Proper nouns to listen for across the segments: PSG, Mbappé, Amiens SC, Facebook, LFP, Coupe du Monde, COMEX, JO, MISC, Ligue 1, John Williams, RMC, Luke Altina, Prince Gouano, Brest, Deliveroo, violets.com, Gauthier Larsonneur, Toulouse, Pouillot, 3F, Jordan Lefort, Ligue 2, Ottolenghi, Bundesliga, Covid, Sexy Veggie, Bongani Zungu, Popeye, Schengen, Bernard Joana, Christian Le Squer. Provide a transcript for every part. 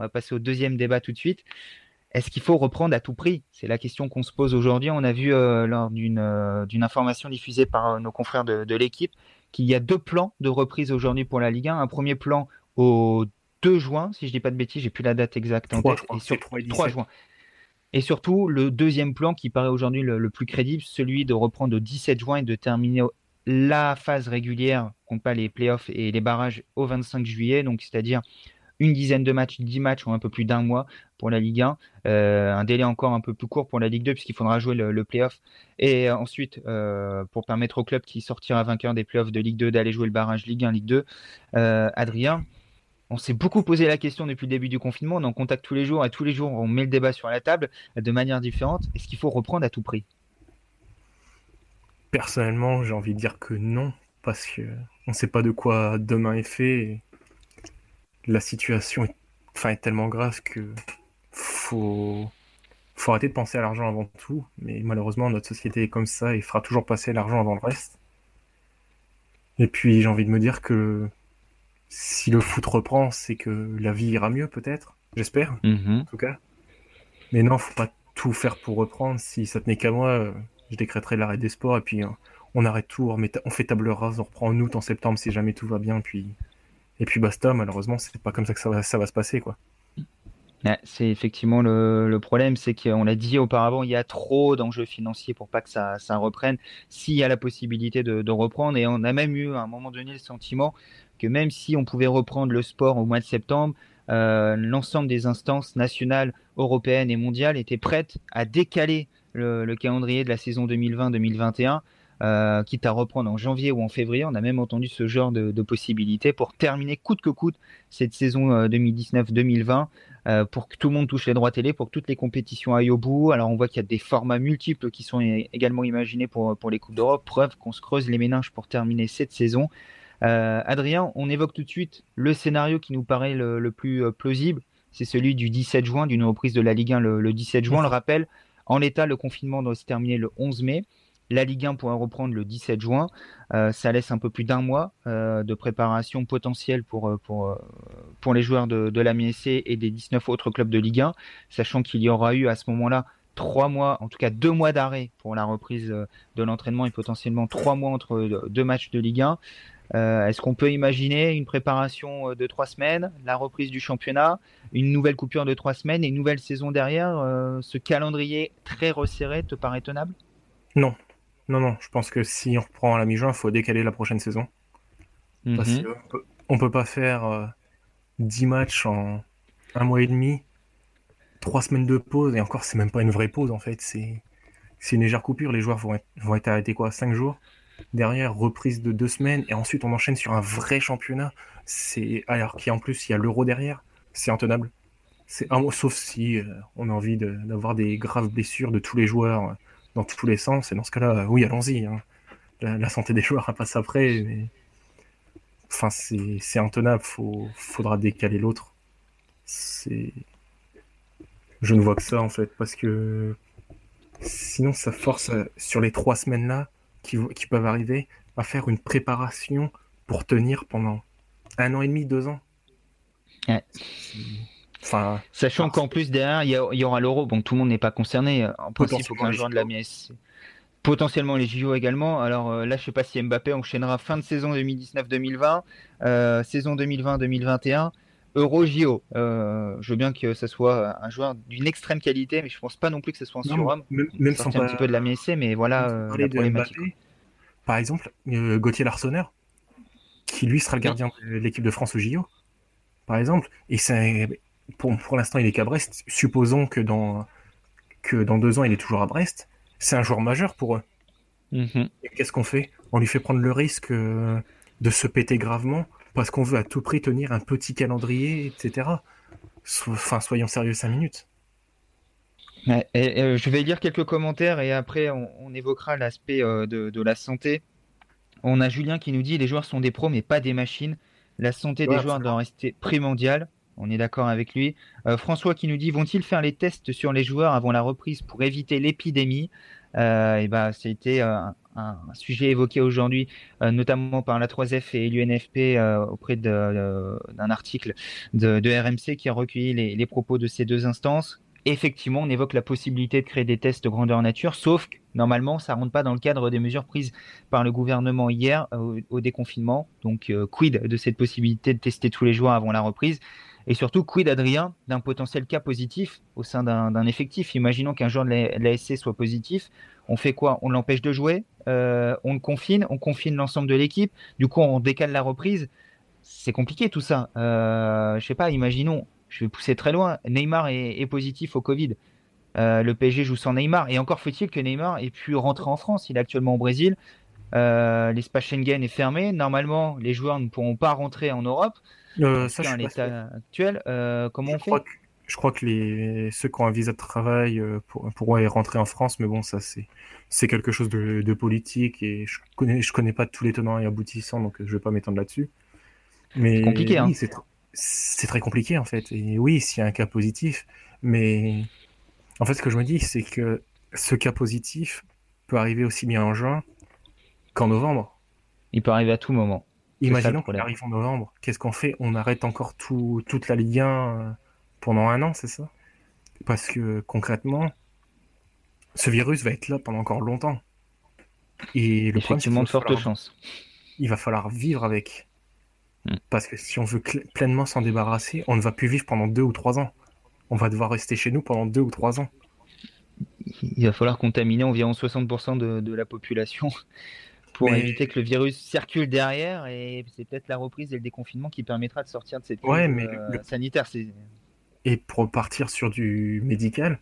On va passer au deuxième débat tout de suite. Est-ce qu'il faut reprendre à tout prix? C'est la question qu'on se pose aujourd'hui. On a vu lors d'une information diffusée par nos confrères de l'Équipe qu'il y a deux plans de reprise aujourd'hui pour la Ligue 1. Un premier plan au 2 juin, si je ne dis pas de bêtises, je n'ai plus la date exacte en tête. Et sur 3 juin. Et surtout, le deuxième plan qui paraît aujourd'hui le plus crédible, celui de reprendre au 17 juin et de terminer la phase régulière, compte pas les playoffs et les barrages, au 25 juillet, donc c'est-à-dire une dizaine de matchs, 10 matchs ou un peu plus d'un mois pour la Ligue 1, un délai encore un peu plus court pour la Ligue 2 puisqu'il faudra jouer le playoff, et ensuite pour permettre au club qui sortira vainqueur des playoffs de Ligue 2 d'aller jouer le barrage Ligue 1, Ligue 2. Adrien, on s'est beaucoup posé la question depuis le début du confinement, on est en contact tous les jours et tous les jours on met le débat sur la table de manière différente. Est-ce qu'il faut reprendre à tout prix? Personnellement, j'ai envie de dire que non, parce qu'on ne sait pas de quoi demain est fait. La situation est tellement grave que faut arrêter de penser à l'argent avant tout. Mais malheureusement, notre société est comme ça et fera toujours passer l'argent avant le reste. Et puis, j'ai envie de me dire que si le foot reprend, c'est que la vie ira mieux peut-être, j'espère, en tout cas. Mais non, faut pas tout faire pour reprendre. Si ça tenait qu'à moi... je décréterai l'arrêt des sports et puis on arrête tout, on fait table rase, on reprend en août, en septembre si jamais tout va bien, puis basta. Malheureusement, c'est pas comme ça que ça va se passer, quoi. Ouais, c'est effectivement le problème, c'est qu'on l'a dit auparavant, il y a trop d'enjeux financiers pour pas que ça reprenne, s'il y a la possibilité de reprendre. Et on a même eu à un moment donné le sentiment que même si on pouvait reprendre le sport au mois de septembre, l'ensemble des instances nationales, européennes et mondiales étaient prêtes à décaler le calendrier de la saison 2020-2021, quitte à reprendre en janvier ou en février. On a même entendu ce genre de possibilités pour terminer coûte que coûte cette saison 2019-2020, pour que tout le monde touche les droits télé, pour que toutes les compétitions aillent au bout. Alors on voit qu'il y a des formats multiples qui sont également imaginés pour les Coupes d'Europe, preuve qu'on se creuse les méninges pour terminer cette saison. Adrien, on évoque tout de suite le scénario qui nous paraît le plus plausible, c'est celui du 17 juin, d'une reprise de la Ligue 1 le 17 juin, on le rappelle. En l'état, le confinement doit se terminer le 11 mai. La Ligue 1 pourra reprendre le 17 juin. Ça laisse un peu plus d'un mois de préparation potentielle pour les joueurs de la MISC et des 19 autres clubs de Ligue 1, sachant qu'il y aura eu à ce moment-là 3 mois, en tout cas 2 mois d'arrêt pour la reprise de l'entraînement et potentiellement 3 mois entre 2 matchs de Ligue 1. Est-ce qu'on peut imaginer une préparation de 3 semaines, la reprise du championnat, une nouvelle coupure de 3 semaines et une nouvelle saison derrière? Ce calendrier très resserré te paraît tenable? Non. Je pense que si on reprend à la mi-juin, il faut décaler la prochaine saison. Parce qu'on ne peut pas faire 10 matchs en 1 mois et demi, 3 semaines de pause, et encore, c'est même pas une vraie pause en fait. C'est une légère coupure. Les joueurs vont être arrêtés 5 jours? Derrière, reprise de 2 semaines, et ensuite on enchaîne sur un vrai championnat. Alors qu'en plus il y a l'Euro derrière, c'est intenable. Sauf si on a envie d'avoir des graves blessures de tous les joueurs dans tous les sens, et dans ce cas-là, oui, allons-y, hein. La santé des joueurs passe après, mais c'est intenable. Faudra décaler l'autre. Je ne vois que ça en fait, parce que sinon ça force sur les 3 semaines là qui peuvent arriver à faire une préparation pour tenir pendant 1 an et demi, 2 ans. Ouais. Sachant qu'en plus derrière il y aura l'Euro. Bon, tout le monde n'est pas concerné en principe, aucun joueur de la MISC, potentiellement les JO également. Alors là, je sais pas si Mbappé enchaînera fin de saison 2019-2020, saison 2020-2021, Euro, JO. Je veux bien que ça soit un joueur d'une extrême qualité, mais je pense pas non plus que ce soit un surhomme. Même sans un petit peu de la MSC, mais voilà la problématique. Mbappé, par exemple, Gauthier Larsonneur, qui lui sera le gardien de l'équipe de France au JO, par exemple. Et pour l'instant, il est qu'à Brest. Supposons que dans 2 ans, il est toujours à Brest. C'est un joueur majeur pour eux. Et qu'est-ce qu'on fait? On lui fait prendre le risque de se péter gravement, parce qu'on veut à tout prix tenir un petit calendrier, etc. Soyons sérieux 5 minutes. Et je vais lire quelques commentaires et après on évoquera l'aspect de la santé. On a Julien qui nous dit: les joueurs sont des pros mais pas des machines. La santé des joueurs doit rester primordiale. On est d'accord avec lui. François qui nous dit: vont-ils faire les tests sur les joueurs avant la reprise pour éviter l'épidémie? Et ben, ça a été un sujet évoqué aujourd'hui, notamment par la 3F et l'UNFP auprès d'un article de RMC qui a recueilli les propos de ces deux instances. Effectivement, on évoque la possibilité de créer des tests grandeur nature, sauf que normalement, ça ne rentre pas dans le cadre des mesures prises par le gouvernement hier au déconfinement. Donc, quid de cette possibilité de tester tous les joueurs avant la reprise ? Et surtout, quid, Adrien, d'un potentiel cas positif au sein d'un effectif ? Imaginons qu'un joueur de l'ASC soit positif. On fait quoi ? On l'empêche de jouer, on le confine, on confine l'ensemble de l'équipe. Du coup, on décale la reprise. C'est compliqué tout ça. Je ne sais pas, imaginons... Je vais pousser très loin. Neymar est positif au Covid. Le PSG joue sans Neymar. Et encore faut-il que Neymar ait pu rentrer en France. Il est actuellement au Brésil. L'espace Schengen est fermé. Normalement, les joueurs ne pourront pas rentrer en Europe. Dans l'état actuel, comment on fait ? Je crois que ceux qui ont un visa de travail pourront y rentrer en France. Mais bon, ça, c'est quelque chose de politique. Et je connais pas tous les tenants et aboutissants. Donc, je ne vais pas m'étendre là-dessus. Mais c'est compliqué. Oui, hein. C'est très compliqué en fait, et oui, s'il y a un cas positif, mais en fait ce que je me dis c'est que ce cas positif peut arriver aussi bien en juin qu'en novembre. Il peut arriver à tout moment. Imaginons qu'on arrive en novembre, qu'est-ce qu'on fait ? On arrête encore toute la Ligue 1 pendant un an, c'est ça ? Parce que concrètement, ce virus va être là pendant encore longtemps. Et le problème, c'est qu'il il va falloir vivre avec. Parce que si on veut pleinement s'en débarrasser, on ne va plus vivre pendant 2 ou 3 ans. On va devoir rester chez nous pendant 2 ou 3 ans. Il va falloir contaminer environ 60% de la population pour éviter que le virus circule derrière. Et c'est peut-être la reprise et le déconfinement qui permettra de sortir de cette crise sanitaire. Et pour partir sur du médical,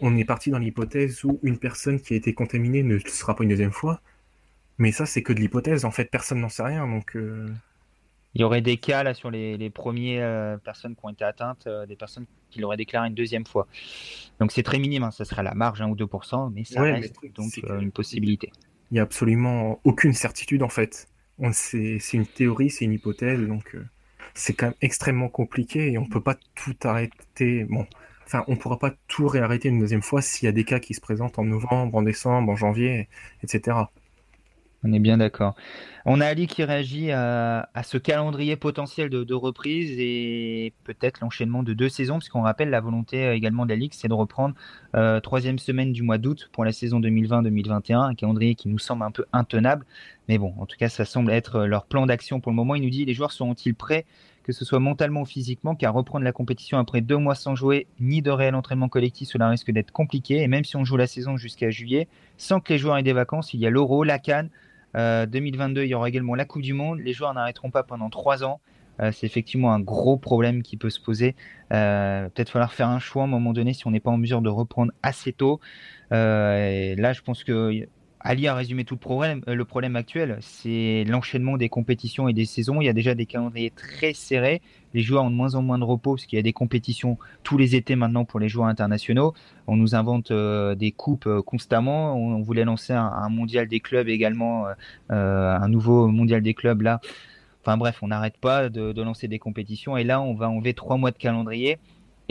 on est parti dans l'hypothèse où une personne qui a été contaminée ne sera pas une deuxième fois. Mais ça, c'est que de l'hypothèse. En fait, personne n'en sait rien. Donc... Il y aurait des cas là sur les premières personnes qui ont été atteintes, des personnes qui l'auraient déclaré une deuxième fois. Donc c'est très minime, hein. Ça serait à la marge, 1 ou 2%, mais ça reste donc une possibilité. Il n'y a absolument aucune certitude en fait. C'est une théorie, c'est une hypothèse, donc c'est quand même extrêmement compliqué et on ne peut pas tout arrêter. On ne pourra pas tout réarrêter une deuxième fois s'il y a des cas qui se présentent en novembre, en décembre, en janvier, etc. On est bien d'accord. On a Ali qui réagit à ce calendrier potentiel de reprise et peut-être l'enchaînement de 2 saisons, puisqu'on rappelle la volonté également de la Ligue, c'est de reprendre 3e semaine du mois d'août pour la saison 2020-2021, un calendrier qui nous semble un peu intenable. Mais bon, en tout cas, ça semble être leur plan d'action pour le moment. Il nous dit, les joueurs seront-ils prêts, que ce soit mentalement ou physiquement, car reprendre la compétition après 2 mois sans jouer ni de réel entraînement collectif, cela risque d'être compliqué. Et même si on joue la saison jusqu'à juillet, sans que les joueurs aient des vacances, il y a l'Euro, la CAN, 2022, il y aura également la Coupe du Monde. Les joueurs n'arrêteront pas pendant 3 ans. C'est effectivement un gros problème qui peut se poser. Peut-être falloir faire un choix à un moment donné si on n'est pas en mesure de reprendre assez tôt. Et là, je pense que Ali a résumé tout le problème actuel. C'est l'enchaînement des compétitions et des saisons. Il y a déjà des calendriers très serrés. Les joueurs ont de moins en moins de repos parce qu'il y a des compétitions tous les étés maintenant pour les joueurs internationaux. On nous invente des coupes constamment. On voulait lancer un mondial des clubs également, un nouveau mondial des clubs là. Enfin bref, on n'arrête pas de lancer des compétitions. Et là, on va enlever 3 mois de calendrier.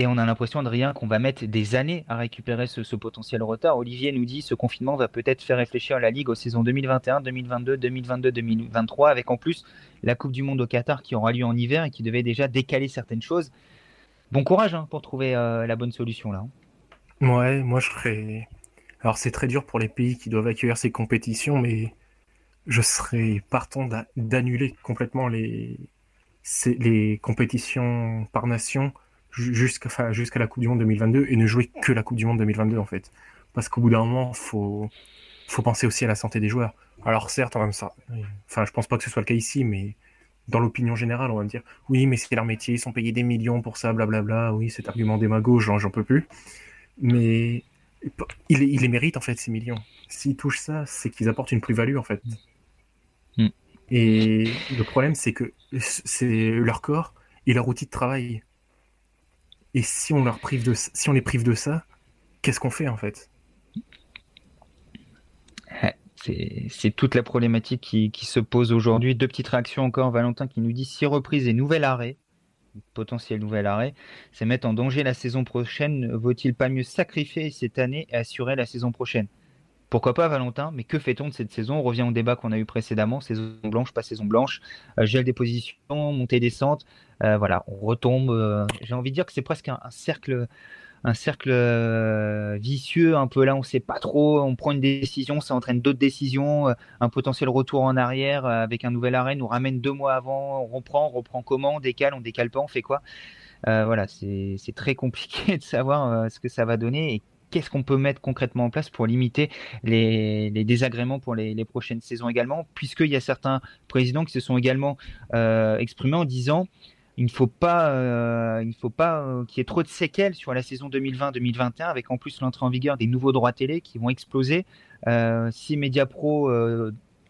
Et on a l'impression, Adrien, qu'on va mettre des années à récupérer ce potentiel retard. Olivier nous dit, ce confinement va peut-être faire réfléchir la Ligue aux saisons 2021, 2022, 2022, 2023, avec en plus la Coupe du Monde au Qatar qui aura lieu en hiver et qui devait déjà décaler certaines choses. Bon courage pour trouver la bonne solution là. Ouais, moi je serais... Alors c'est très dur pour les pays qui doivent accueillir ces compétitions, mais je serais partant d'annuler complètement les compétitions par nation jusqu'à la Coupe du Monde 2022 et ne jouer que la Coupe du Monde 2022 en fait, parce qu'au bout d'un moment faut penser aussi à la santé des joueurs. Alors certes, on va me dire, je pense pas que ce soit le cas ici, mais dans l'opinion générale on va me dire oui mais c'est leur métier, ils sont payés des millions pour ça, blablabla, oui cet argument démago, j'en peux plus. Mais ils les méritent en fait, ces millions. S'ils touchent ça, c'est qu'ils apportent une plus-value en fait. Et le problème c'est que c'est leur corps et leur outil de travail. Et si on si on les prive de ça, qu'est-ce qu'on fait en fait ? C'est toute la problématique qui se pose aujourd'hui. 2 petites réactions encore. Valentin qui nous dit 6 reprises et nouvel arrêt. Potentiel nouvel arrêt. C'est mettre en danger la saison prochaine. Vaut-il pas mieux sacrifier cette année et assurer la saison prochaine ? Pourquoi pas Valentin, mais que fait-on de cette saison? On revient au débat qu'on a eu précédemment, saison blanche, pas saison blanche, gel des positions, montée descente, voilà, on retombe. J'ai envie de dire que c'est presque un cercle vicieux un peu là, on ne sait pas trop, on prend une décision, ça entraîne d'autres décisions, un potentiel retour en arrière avec un nouvel arrêt, nous ramène 2 mois avant, on reprend comment, on décale pas, on fait quoi? Voilà, c'est très compliqué de savoir ce que ça va donner et qu'est-ce qu'on peut mettre concrètement en place pour limiter les désagréments pour les prochaines saisons également, puisqu'il y a certains présidents qui se sont également exprimés en disant il ne faut pas qu'il y ait trop de séquelles sur la saison 2020-2021, avec en plus l'entrée en vigueur des nouveaux droits télé qui vont exploser. Si Mediapro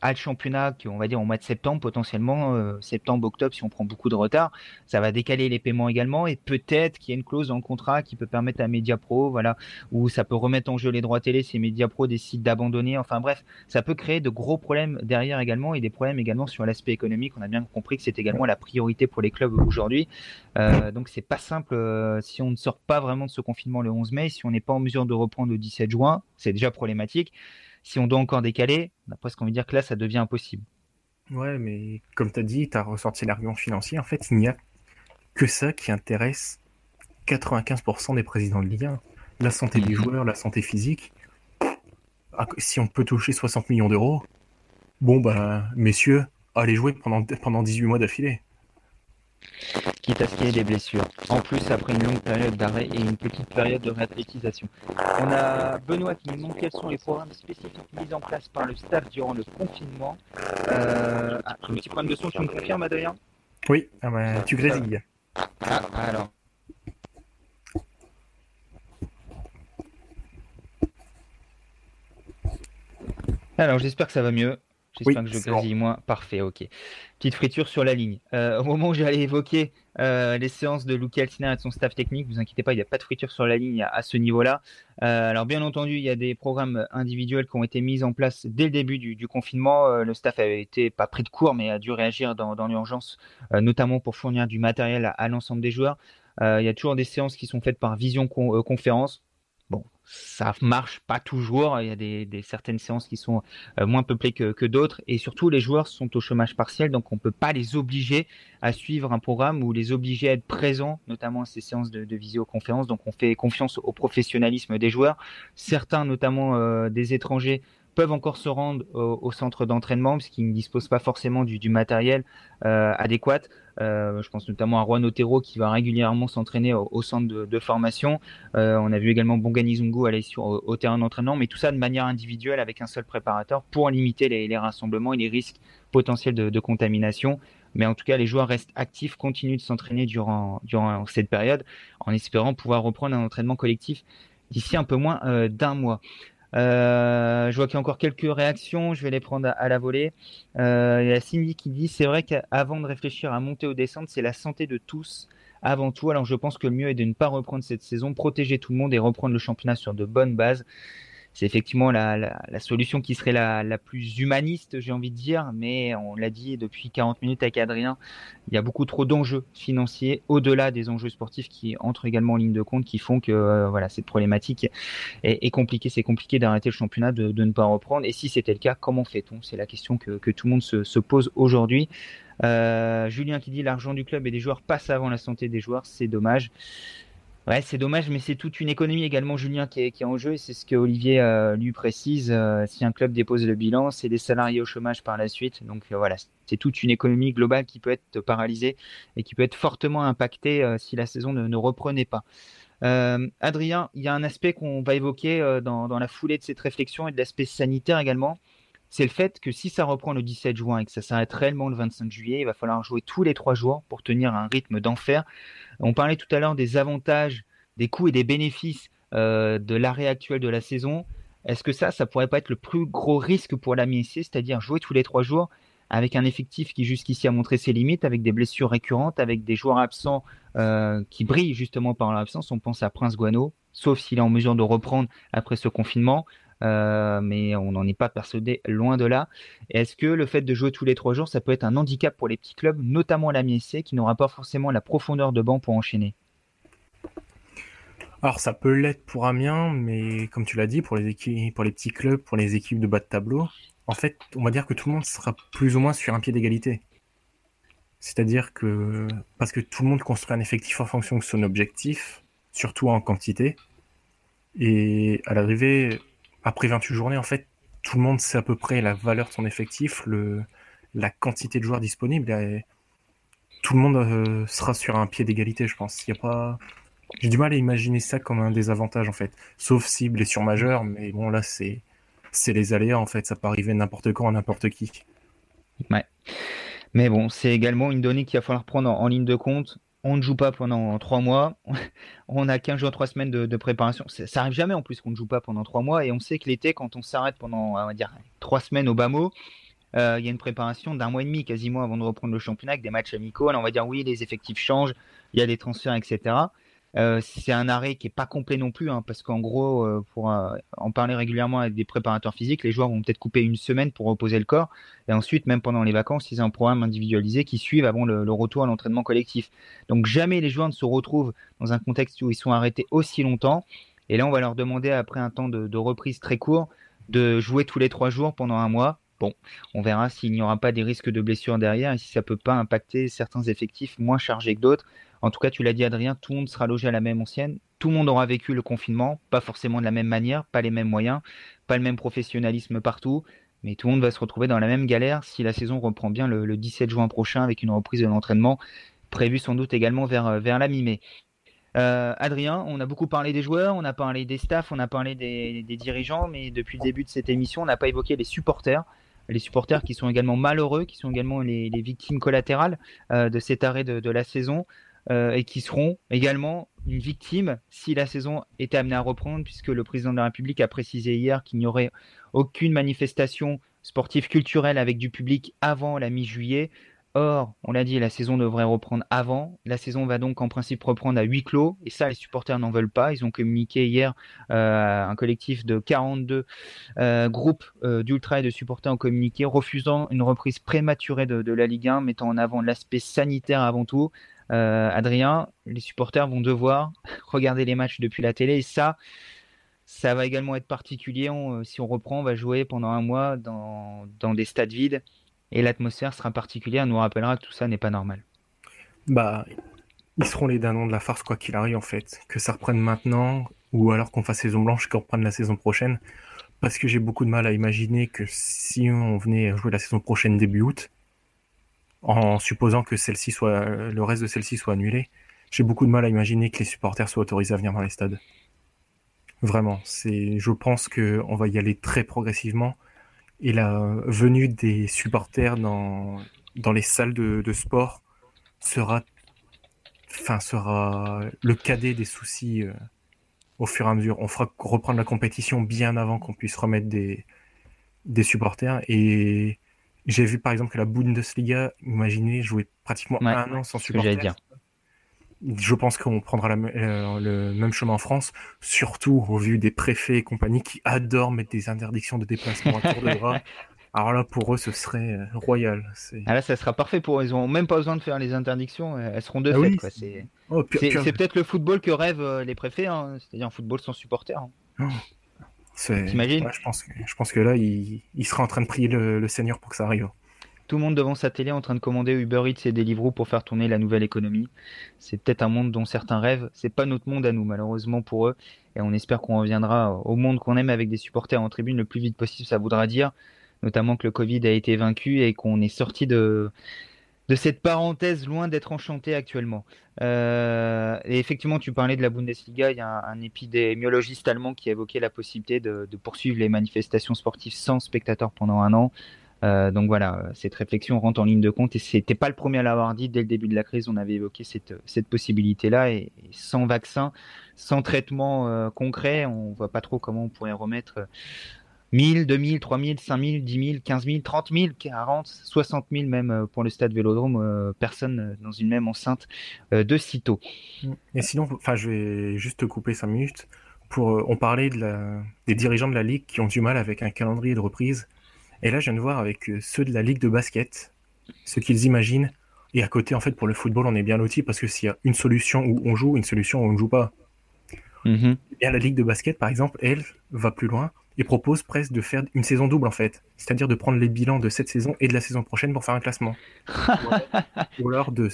à le championnat, on va dire au mois de septembre, potentiellement septembre-octobre, si on prend beaucoup de retard, ça va décaler les paiements également, et peut-être qu'il y a une clause dans le contrat qui peut permettre à Mediapro, voilà, où ça peut remettre en jeu les droits télé si Mediapro décide d'abandonner. Enfin bref, ça peut créer de gros problèmes derrière également, et des problèmes également sur l'aspect économique. On a bien compris que c'est également la priorité pour les clubs aujourd'hui, donc c'est pas simple. Si on ne sort pas vraiment de ce confinement le 11 mai, si on n'est pas en mesure de reprendre le 17 juin, c'est déjà problématique. Si on doit encore décaler, on a presque envie de dire que là, ça devient impossible. Ouais, mais comme tu as dit, tu as ressorti l'argument financier. En fait, il n'y a que ça qui intéresse 95% des présidents de Ligue 1. La santé des joueurs, la santé physique. Si on peut toucher 60 millions d'euros, bon, bah, messieurs, allez jouer pendant 18 mois d'affilée. Quitte à ce qu'il y ait des blessures. En plus, après une longue période d'arrêt et une petite période de réathlétisation. On a Benoît qui nous demande quels sont les programmes spécifiques mis en place par le staff durant le confinement. Un petit problème de son, tu me confirmes, Adrien ? Oui, ah bah, tu grésilles. Ah, alors. Alors, j'espère que ça va mieux. J'espère que je grésille moins. Parfait, ok. Petite friture sur la ligne. Au moment où j'allais évoquer les séances de Luke Altina et de son staff technique, vous inquiétez pas, il n'y a pas de friture sur la ligne à ce niveau-là. Alors bien entendu, il y a des programmes individuels qui ont été mis en place dès le début du confinement. Le staff avait été pas pris de court, mais a dû réagir dans l'urgence, notamment pour fournir du matériel à l'ensemble des joueurs. Il y a toujours des séances qui sont faites par visioconférence. Bon, ça marche pas toujours, il y a des certaines séances qui sont moins peuplées que d'autres, et surtout les joueurs sont au chômage partiel, donc on peut pas les obliger à suivre un programme ou les obliger à être présents, notamment à ces séances de visioconférence. Donc on fait confiance au professionnalisme des joueurs. Certains, notamment des étrangers, peuvent encore se rendre au centre d'entraînement parce qu'ils ne disposent pas forcément du matériel adéquat. Je pense notamment à Juan Otero qui va régulièrement s'entraîner au centre de formation. On a vu également Bongani Zungu aller au terrain d'entraînement, mais tout ça de manière individuelle avec un seul préparateur pour limiter les rassemblements et les risques potentiels de contamination. Mais en tout cas, les joueurs restent actifs, continuent de s'entraîner durant cette période en espérant pouvoir reprendre un entraînement collectif d'ici un peu moins d'un mois. Je vois qu'il y a encore quelques réactions, je vais les prendre à la volée. Il y a Cindy qui dit: c'est vrai qu'avant de réfléchir à monter ou descendre, c'est la santé de tous avant tout, alors je pense que le mieux est de ne pas reprendre cette saison, protéger tout le monde et reprendre le championnat sur de bonnes bases. C'est effectivement la solution qui serait la plus humaniste, j'ai envie de dire, mais on l'a dit depuis 40 minutes avec Adrien, il y a beaucoup trop d'enjeux financiers au-delà des enjeux sportifs qui entrent également en ligne de compte, qui font que voilà, cette problématique est compliquée. C'est compliqué d'arrêter le championnat, de ne pas reprendre, et si c'était le cas, comment fait-on? C'est la question que tout le monde se pose aujourd'hui. Julien qui dit: l'argent du club et des joueurs passe avant la santé des joueurs, c'est dommage. Ouais, c'est dommage, mais c'est toute une économie également, Julien, qui est en jeu, et c'est ce que Olivier lui précise. Si un club dépose le bilan, c'est des salariés au chômage par la suite. Donc voilà, c'est toute une économie globale qui peut être paralysée et qui peut être fortement impactée si la saison ne reprenait pas. Adrien, il y a un aspect qu'on va évoquer dans la foulée de cette réflexion et de l'aspect sanitaire également. C'est le fait que si ça reprend le 17 juin et que ça s'arrête réellement le 25 juillet, il va falloir jouer tous les 3 jours pour tenir un rythme d'enfer. On parlait tout à l'heure des avantages, des coûts et des bénéfices de l'arrêt actuel de la saison. Est-ce que ça pourrait pas être le plus gros risque pour la MISC, c'est-à-dire jouer tous les 3 jours avec un effectif qui jusqu'ici a montré ses limites, avec des blessures récurrentes, avec des joueurs absents qui brillent justement par leur absence? On pense à Prince Gouano, sauf s'il est en mesure de reprendre après ce confinement. Mais on n'en est pas persuadé, loin de là. Est-ce que le fait de jouer tous les 3 jours, ça peut être un handicap pour les petits clubs, notamment la MISC, qui n'aura pas forcément la profondeur de banc pour enchaîner? Alors, ça peut l'être pour Amiens, mais comme tu l'as dit, pour les équipes, pour les petits clubs, pour les équipes de bas de tableau, en fait, on va dire que tout le monde sera plus ou moins sur un pied d'égalité. C'est-à-dire que, parce que tout le monde construit un effectif en fonction de son objectif, surtout en quantité, et à l'arrivée, après 28 journées, en fait, tout le monde sait à peu près la valeur de son effectif, la quantité de joueurs disponibles, et tout le monde sera sur un pied d'égalité, je pense. Il y a pas... J'ai du mal à imaginer ça comme un désavantage, en fait. Sauf si blessure majeure, mais bon, là, c'est les aléas, en fait. Ça peut arriver n'importe quand, à n'importe qui. Ouais. Mais bon, c'est également une donnée qu'il va falloir prendre en ligne de compte. On ne joue pas pendant 3 mois. On a 15 jours, 3 semaines de préparation. Ça arrive jamais, en plus, qu'on ne joue pas pendant 3 mois. Et on sait que l'été, quand on s'arrête pendant, on va dire, 3 semaines au bas mot, il y a une préparation d'un mois et demi quasiment avant de reprendre le championnat avec des matchs amicaux. Alors on va dire oui, les effectifs changent, il y a des transferts, etc. C'est un arrêt qui n'est pas complet non plus, hein, parce qu'en gros, pour en parler régulièrement avec des préparateurs physiques, les joueurs vont peut-être couper une semaine pour reposer le corps. Et ensuite, même pendant les vacances, ils ont un programme individualisé qui suivent avant le retour à l'entraînement collectif. Donc jamais les joueurs ne se retrouvent dans un contexte où ils sont arrêtés aussi longtemps. Et là, on va leur demander, après un temps de reprise très court, de jouer tous les 3 jours pendant un mois. Bon, on verra s'il n'y aura pas des risques de blessures derrière et si ça ne peut pas impacter certains effectifs moins chargés que d'autres. En tout cas, tu l'as dit Adrien, tout le monde sera logé à la même ancienne. Tout le monde aura vécu le confinement, pas forcément de la même manière, pas les mêmes moyens, pas le même professionnalisme partout. Mais tout le monde va se retrouver dans la même galère si la saison reprend bien le 17 juin prochain avec une reprise de l'entraînement prévue sans doute également vers la mi-mai. Adrien, on a beaucoup parlé des joueurs, on a parlé des staffs, on a parlé des dirigeants, mais depuis le début de cette émission, on n'a pas évoqué les supporters. Les supporters qui sont également malheureux, qui sont également les victimes collatérales de cet arrêt de la saison et qui seront également une victime si la saison était amenée à reprendre, puisque le président de la République a précisé hier qu'il n'y aurait aucune manifestation sportive culturelle avec du public avant la mi-juillet. Or, on l'a dit, la saison devrait reprendre avant. La saison va donc en principe reprendre à huis clos. Et ça, les supporters n'en veulent pas. Ils ont communiqué hier, un collectif de 42 groupes d'ultra et de supporters ont communiqué, refusant une reprise prématurée de la Ligue 1, mettant en avant l'aspect sanitaire avant tout. Adrien, les supporters vont devoir regarder les matchs depuis la télé. Et ça va également être particulier. Si on reprend, on va jouer pendant un mois dans des stades vides. Et l'atmosphère sera particulière, nous rappellera que tout ça n'est pas normal. Bah, ils seront les dindons de la farce, quoi qu'il arrive, en fait. Que ça reprenne maintenant, ou alors qu'on fasse saison blanche, qu'on reprenne la saison prochaine. Parce que j'ai beaucoup de mal à imaginer que si on venait jouer la saison prochaine début août, en supposant que le reste de celle-ci soit annulé, j'ai beaucoup de mal à imaginer que les supporters soient autorisés à venir dans les stades. Vraiment, je pense qu'on va y aller très progressivement. Et la venue des supporters dans les salles de sport sera le cadet des soucis au fur et à mesure. On fera reprendre la compétition bien avant qu'on puisse remettre des supporters. Et j'ai vu par exemple que la Bundesliga, imaginez, jouait pratiquement un an sans supporters. Je pense qu'on prendra le même chemin en France, surtout au vu des préfets et compagnie qui adorent mettre des interdictions de déplacement à tour de bras. Alors là, pour eux, ce serait royal. Ah là, ça sera parfait pour eux. Ils n'ont même pas besoin de faire les interdictions. Elles seront de fait. Oui. Quoi. C'est peut-être le football que rêvent les préfets, hein. C'est-à-dire un football sans supporters. Hein. T'imagines ? Ouais, je pense que là, il sera en train de prier le Seigneur pour que ça arrive. Tout le monde devant sa télé en train de commander Uber Eats et Deliveroo pour faire tourner la nouvelle économie. C'est peut-être un monde dont certains rêvent. C'est pas notre monde à nous, malheureusement pour eux. Et on espère qu'on reviendra au monde qu'on aime avec des supporters en tribune le plus vite possible. Ça voudra dire notamment que le Covid a été vaincu et qu'on est sorti de cette parenthèse loin d'être enchantée actuellement. Et effectivement, tu parlais de la Bundesliga, il y a un épidémiologiste allemand qui a évoqué la possibilité de poursuivre les manifestations sportives sans spectateurs pendant un an. Donc voilà, cette réflexion rentre en ligne de compte et c'était pas le premier à l'avoir dit. Dès le début de la crise, on avait évoqué cette possibilité-là et sans vaccin, sans traitement concret, on voit pas trop comment on pourrait remettre 1000, 2000, 3000, 5000, 10 000, 15 000, 30 000, 40, 60 000 même pour le stade Vélodrome, personne dans une même enceinte de sitôt. Et sinon, je vais juste te couper 5 minutes. On parlait des dirigeants de la Ligue qui ont du mal avec un calendrier de reprise. Et là, je viens de voir avec ceux de la Ligue de basket, ce qu'ils imaginent. Et à côté, en fait, pour le football, on est bien lotis parce que s'il y a une solution où on joue, une solution où on ne joue pas. Mm-hmm. Et bien, la Ligue de basket, par exemple, elle va plus loin et propose presque de faire une saison double, en fait. C'est-à-dire de prendre les bilans de cette saison et de la saison prochaine pour faire un classement. Ou alors de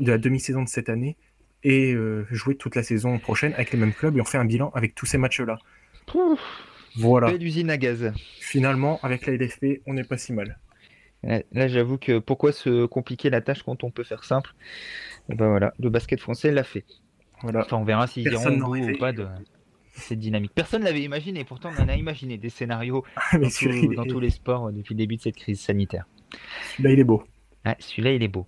la demi-saison de cette année et jouer toute la saison prochaine avec les mêmes clubs et on fait un bilan avec tous ces matchs-là. Pouf, voilà. Belle usine à gaz. Finalement, avec la LFP, on n'est pas si mal. Là, j'avoue que pourquoi se compliquer la tâche quand on peut faire simple ? Et ben voilà, le basket français l'a fait. Voilà. Enfin, on verra s'ils iront au bout ou pas de cette dynamique. Personne ne l'avait imaginé, pourtant on en a imaginé des scénarios dans tous les sports depuis le début de cette crise sanitaire. Celui-là, il est beau. Ah, celui-là, il est beau.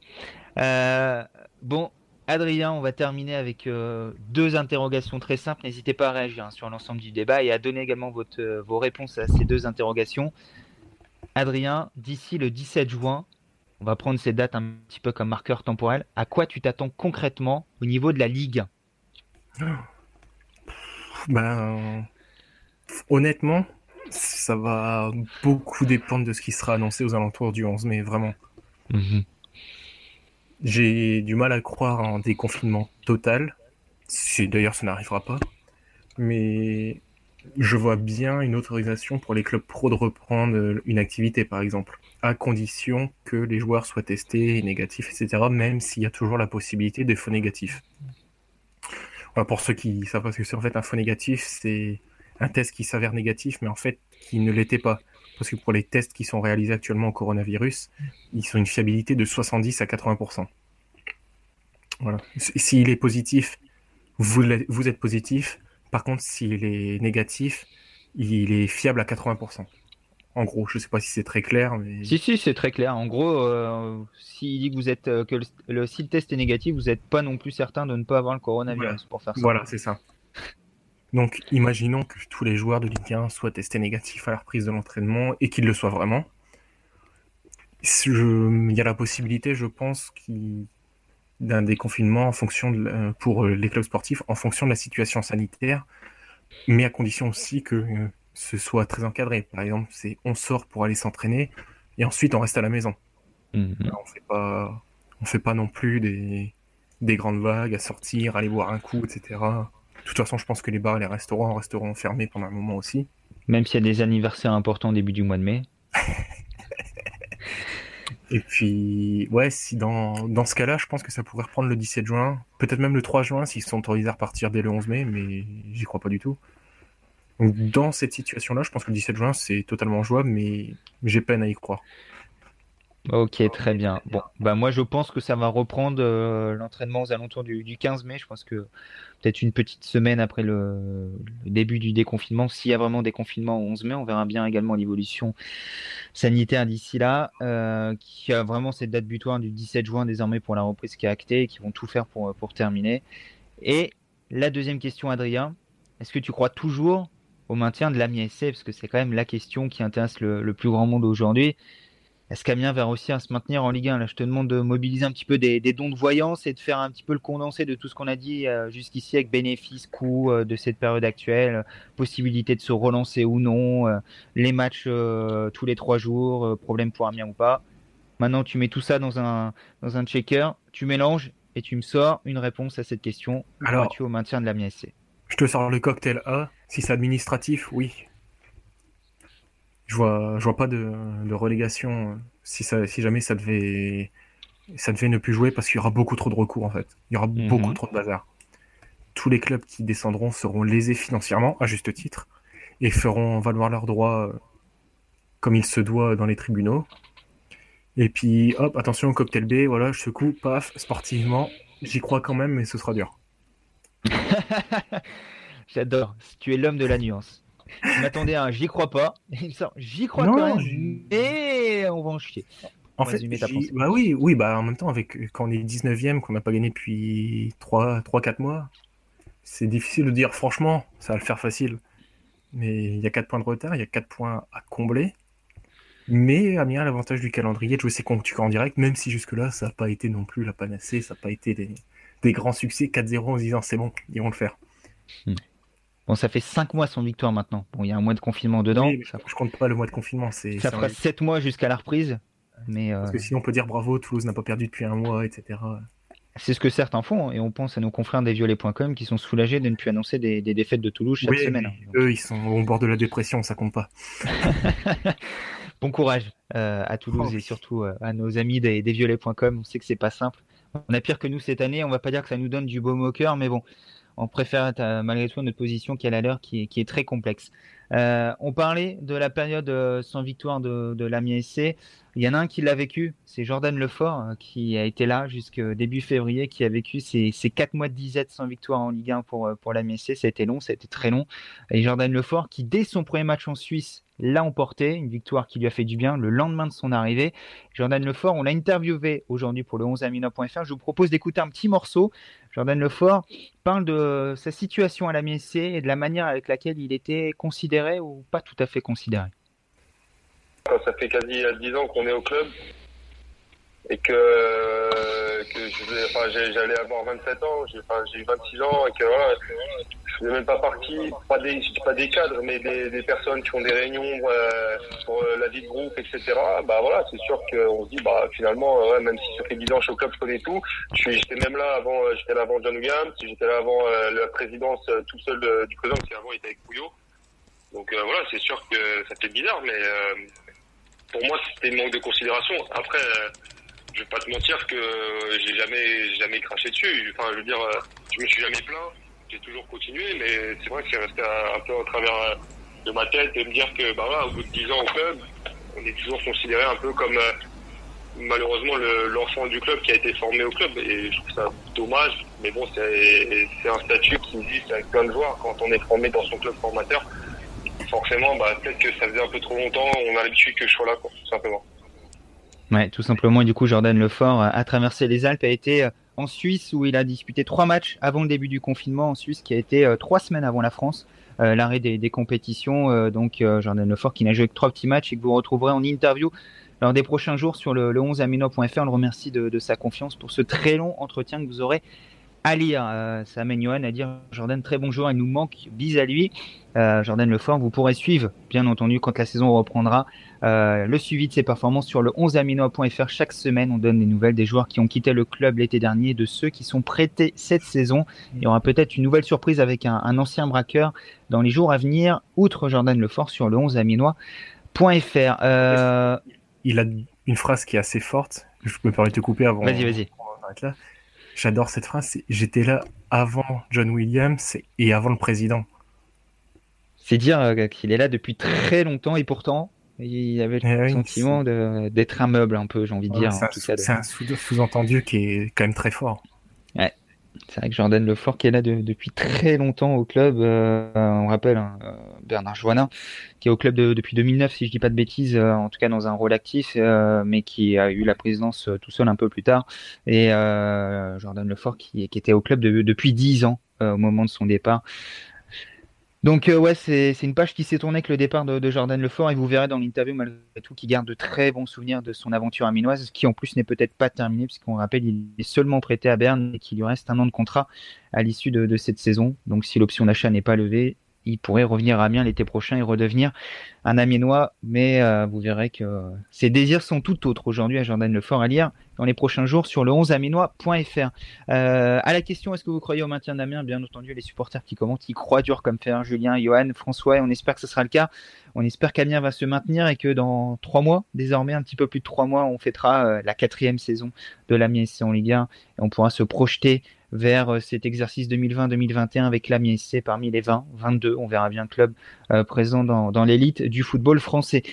Bon, Adrien, on va terminer avec deux interrogations très simples. N'hésitez pas à réagir sur l'ensemble du débat et à donner également vos réponses à ces deux interrogations. Adrien, d'ici le 17 juin, on va prendre ces dates un petit peu comme marqueur temporel. À quoi tu t'attends concrètement au niveau de la Ligue ? Ben, honnêtement, ça va beaucoup dépendre de ce qui sera annoncé aux alentours du 11 mai, vraiment. Mmh. J'ai du mal à croire en déconfinement total. D'ailleurs, ça n'arrivera pas. Mais je vois bien une autorisation pour les clubs pro de reprendre une activité, par exemple, à condition que les joueurs soient testés, négatifs, etc., même s'il y a toujours la possibilité des faux négatifs. Voilà, pour ceux qui savent pas ce que c'est, en fait, un faux négatif, c'est un test qui s'avère négatif, mais en fait, qui ne l'était pas. Parce que pour les tests qui sont réalisés actuellement au coronavirus, ils ont une fiabilité de 70 à 80%. Voilà. S'il est positif, vous êtes positif. Par contre, s'il est négatif, il est fiable à 80%. En gros, je ne sais pas si c'est très clair. Mais... Si, c'est très clair. En gros, s'il dit que, vous êtes, que si le test est négatif, vous n'êtes pas non plus certain de ne pas avoir le coronavirus, voilà. Pour faire ça. Voilà, c'est ça. Donc, imaginons que tous les joueurs de Ligue 1 soient testés négatifs à la reprise de l'entraînement et qu'ils le soient vraiment. Il y a la possibilité, je pense, d'un déconfinement en fonction pour les clubs sportifs en fonction de la situation sanitaire, mais à condition aussi que ce soit très encadré. Par exemple, c'est on sort pour aller s'entraîner et ensuite on reste à la maison. Mm-hmm. Là, on fait pas non plus des grandes vagues à sortir, aller boire un coup, etc. De toute façon, je pense que les bars et les restaurants resteront fermés pendant un moment aussi. Même s'il y a des anniversaires importants au début du mois de mai. Et puis, ouais, si dans ce cas-là, je pense que ça pourrait reprendre le 17 juin, peut-être même le 3 juin, s'ils sont autorisés à repartir dès le 11 mai, mais j'y crois pas du tout. Donc, dans cette situation-là, je pense que le 17 juin, c'est totalement jouable, mais j'ai peine à y croire. Ok, très bien. Bon, bah moi, je pense que ça va reprendre l'entraînement aux alentours du 15 mai. Je pense que peut-être une petite semaine après le début du déconfinement, s'il y a vraiment déconfinement au 11 mai, on verra bien également l'évolution sanitaire d'ici là, qui a vraiment cette date butoir du 17 juin désormais pour la reprise qui est actée et qui vont tout faire pour terminer. Et la deuxième question, Adrien, est-ce que tu crois toujours au maintien de l'AMISC ? Parce que c'est quand même la question qui intéresse le plus grand monde aujourd'hui. Est-ce qu'Amiens va réussir à se maintenir en Ligue 1 ? Là, je te demande de mobiliser un petit peu des dons de voyance et de faire un petit peu le condensé de tout ce qu'on a dit jusqu'ici avec bénéfices, coûts de cette période actuelle, possibilité de se relancer ou non, les matchs tous les 3 jours, problème pour Amiens ou pas. Maintenant, tu mets tout ça dans un checker, tu mélanges et tu me sors une réponse à cette question. Alors, tu au maintien de l'Amiens SC. Je te sors le cocktail A. Si c'est administratif, oui. Je vois pas de relégation si jamais ça devait ne plus jouer parce qu'il y aura beaucoup trop de recours en fait. Il y aura beaucoup trop de bazar. Tous les clubs qui descendront seront lésés financièrement, à juste titre, et feront valoir leurs droits comme il se doit dans les tribunaux. Et puis hop, attention, cocktail B, voilà, je secoue, paf, sportivement, j'y crois quand même, mais ce sera dur. J'adore, tu es l'homme de la nuance. Je m'attendais à un « j'y crois pas ». Il me sort « j'y crois quand même », mais on va en chier. En fait, en même temps, quand on est 19e, qu'on n'a pas gagné depuis 3-4 mois, c'est difficile de dire « franchement, ça va le faire facile ». Mais il y a 4 points de retard, il y a 4 points à combler. Mais Amiens a l'avantage du calendrier de jouer ses concurrents en direct, même si jusque-là, ça n'a pas été non plus la panacée, ça n'a pas été des grands succès. 4-0 en se disant « c'est bon, ils vont le faire ». Bon, ça fait 5 mois sans victoire maintenant. Bon, il y a un mois de confinement dedans. Oui, je compte pas le mois de confinement. Ça fera 7 mois jusqu'à la reprise. Mais parce que sinon, on peut dire bravo, Toulouse n'a pas perdu depuis un mois, etc. C'est ce que certains font, et on pense à nos confrères des violets.com qui sont soulagés de ne plus annoncer des défaites de Toulouse chaque semaine. Eux, ils sont au bord de la dépression, ça compte pas. Bon courage à Toulouse et surtout à nos amis des violets.com. On sait que c'est pas simple. On a pire que nous cette année. On va pas dire que ça nous donne du baume au cœur, mais bon, on préfère malgré tout notre position qui est à l'heure, qui est très complexe. On parlait de la période sans victoire de l'AMISC. Il y en a un qui l'a vécu, c'est Jordan Lefort qui a été là jusqu'au début février, qui a vécu ses 4 mois de disette sans victoire en Ligue 1 pour l'AMISC. Ça a été long, ça a été très long. Et Jordan Lefort qui, dès son premier match en Suisse, l'a emporté, une victoire qui lui a fait du bien le lendemain de son arrivée. Jordan Lefort, on l'a interviewé aujourd'hui pour le 11amiennois.fr. Je vous propose d'écouter un petit morceau. Jordan Lefort parle de sa situation à l'AMISC et de la manière avec laquelle il était considéré ou pas tout à fait considéré. Quand ça fait quasi 10 ans qu'on est au club et que j'allais avoir 27 ans, j'ai eu 26 ans et que voilà, je faisais même pas partie, pas des cadres, mais des personnes qui font des réunions pour la vie de groupe, etc. Bah voilà, c'est sûr qu'on se dit, bah finalement, ouais, même si ça fait 10 ans, je suis au club, je connais tout. J'étais même là avant, j'étais là avant John Williams, j'étais là avant la présidence tout seul du président, parce qu'avant il était avec Pouillot. Donc voilà, c'est sûr que ça fait bizarre, mais pour moi c'était une manque de considération. Après, je vais pas te mentir que j'ai jamais craché dessus. Enfin, je veux dire, je me suis jamais plaint. J'ai toujours continué, mais c'est vrai que c'est resté un peu au travers de ma tête et me dire que bah voilà, au bout de 10 ans au club, on est toujours considéré un peu comme malheureusement l'enfant du club qui a été formé au club, et je trouve ça dommage. Mais bon, c'est un statut qui existe avec plein de joueurs. Quand on est formé dans son club formateur, forcément, bah, peut-être que ça faisait un peu trop longtemps, on a l'habitude que je sois là, quoi, tout simplement. Ouais, tout simplement. Et du coup, Jordan Lefort a traversé les Alpes, a été en Suisse où il a disputé 3 matchs avant le début du confinement en Suisse, qui a été 3 semaines avant la France, l'arrêt des compétitions. Donc, Jordan Lefort qui n'a joué que 3 petits matchs et que vous retrouverez en interview lors des prochains jours sur le 11amiennois.fr. On le remercie de sa confiance pour ce très long entretien que vous aurez à lire. Ça amène Johan à dire Jordan, très bon joueur, il nous manque, bis à lui. Jordan Lefort, vous pourrez suivre, bien entendu, quand la saison reprendra, le suivi de ses performances sur le 11amiennois.fr. Chaque semaine, on donne des nouvelles des joueurs qui ont quitté le club l'été dernier, de ceux qui sont prêtés cette saison. Il y aura peut-être une nouvelle surprise avec un ancien braqueur dans les jours à venir, outre Jordan Lefort sur le 11amiennois.fr. Il a une phrase qui est assez forte. Je me permets de te couper avant. Vas-y. Là. J'adore cette phrase. J'étais là avant John Williams et avant le président. C'est dire qu'il est là depuis très longtemps et pourtant, il avait le sentiment d'être un meuble un peu, j'ai envie de dire. C'est un sous-entendu qui est quand même très fort. Ouais. C'est vrai que Jordan Lefort qui est là depuis très longtemps au club, on rappelle Bernard Joana qui est au club depuis 2009 si je dis pas de bêtises, en tout cas dans un rôle actif, mais qui a eu la présidence tout seul un peu plus tard, et Jordan Lefort qui était au club depuis 10 ans au moment de son départ. Donc ouais, c'est une page qui s'est tournée avec le départ de Jordan Lefort, et vous verrez dans l'interview malgré tout qu'il garde de très bons souvenirs de son aventure aminoise, qui en plus n'est peut-être pas terminée puisqu'on rappelle il est seulement prêté à Berne et qu'il lui reste un an de contrat à l'issue de cette saison. Donc si l'option d'achat n'est pas levée, il pourrait revenir à Amiens l'été prochain et redevenir un Amiénois, mais vous verrez que ses désirs sont tout autres aujourd'hui à Jordan Lefort, à lire dans les prochains jours sur le 11amiennois.fr. À la question, est-ce que vous croyez au maintien d'Amiens ? Bien entendu, les supporters qui commentent, ils croient dur comme fer, Julien, Johan, François, et on espère que ce sera le cas. On espère qu'Amiens va se maintenir et que dans 3 mois, désormais un petit peu plus de 3 mois, on fêtera la 4e saison de l'Amiens en Ligue 1 et on pourra se projeter vers cet exercice 2020-2021 avec l'AMISC parmi les 20-22. On verra bien le club présent dans l'élite du football français.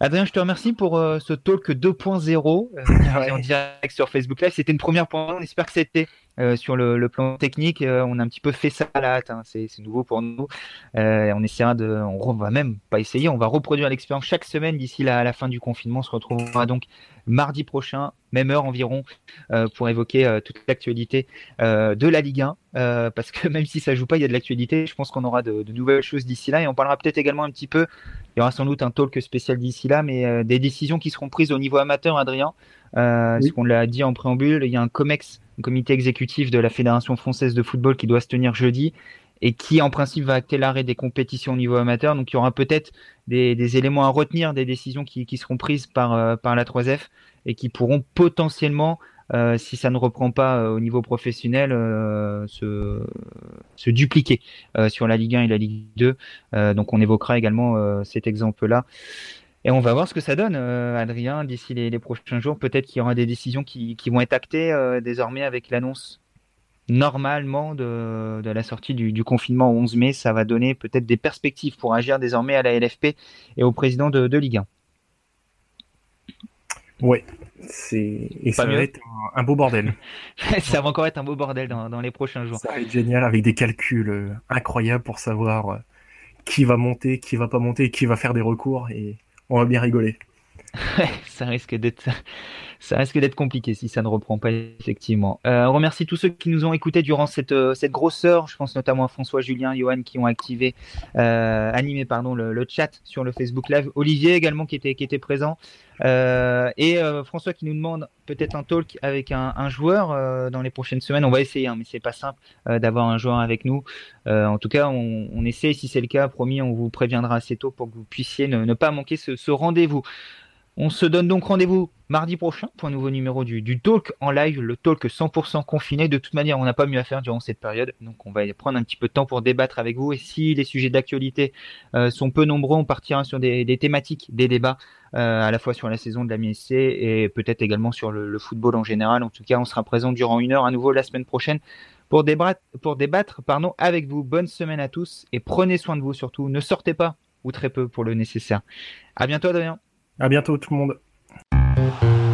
Adrien, je te remercie pour ce talk 2.0 en direct sur Facebook Live. C'était une première point. On espère que c'était sur le plan technique. On a un petit peu fait ça à la hâte. Hein. C'est nouveau pour nous. On essaiera on va même pas essayer. On va reproduire l'expérience chaque semaine d'ici la fin du confinement. On se retrouvera donc mardi prochain, même heure environ, pour évoquer toute l'actualité de la Ligue 1. Parce que même si ça joue pas, il y a de l'actualité. Je pense qu'on aura de nouvelles choses d'ici là, et on parlera peut-être également un petit peu, il y aura sans doute un talk spécial d'ici là, mais des décisions qui seront prises au niveau amateur, Adrien. Oui. Ce qu'on l'a dit en préambule, il y a un COMEX, un comité exécutif de la Fédération française de football, qui doit se tenir jeudi et qui en principe va acter l'arrêt des compétitions au niveau amateur. Donc il y aura peut-être des éléments à retenir, des décisions qui seront prises par la 3F et qui pourront potentiellement si ça ne reprend pas au niveau professionnel, se dupliquer sur la Ligue 1 et la Ligue 2. Donc on évoquera également cet exemple-là. Et on va voir ce que ça donne, Adrien, d'ici les prochains jours. Peut-être qu'il y aura des décisions qui vont être actées désormais avec l'annonce normalement de la sortie du confinement au 11 mai. Ça va donner peut-être des perspectives pour agir désormais à la LFP et au président de Ligue 1. Oui, ça va être un beau bordel. Ça va encore être un beau bordel dans les prochains jours. Ça va être génial avec des calculs incroyables pour savoir qui va monter, qui va pas monter, qui va faire des recours et... On va bien rigoler. Ça risque d'être compliqué si ça ne reprend pas, effectivement. On remercie tous ceux qui nous ont écoutés durant cette grosse heure. Je pense notamment à François, Julien, Johan qui ont animé le chat sur le Facebook Live. Olivier également qui était présent. Et François qui nous demande peut-être un talk avec un joueur dans les prochaines semaines. On va essayer, mais c'est pas simple d'avoir un joueur avec nous. En tout cas, on essaie. Si c'est le cas, promis, on vous préviendra assez tôt pour que vous puissiez ne pas manquer ce rendez-vous. On se donne donc rendez-vous mardi prochain pour un nouveau numéro du talk en live, le talk 100% confiné. De toute manière, on n'a pas mieux à faire durant cette période, donc on va prendre un petit peu de temps pour débattre avec vous. Et si les sujets d'actualité sont peu nombreux, on partira sur des thématiques, des débats, à la fois sur la saison de la MISC et peut-être également sur le football en général. En tout cas, on sera présent durant une heure à nouveau la semaine prochaine pour débattre, avec vous. Bonne semaine à tous et prenez soin de vous surtout. Ne sortez pas, ou très peu pour le nécessaire. À bientôt, Adrien. À bientôt tout le monde.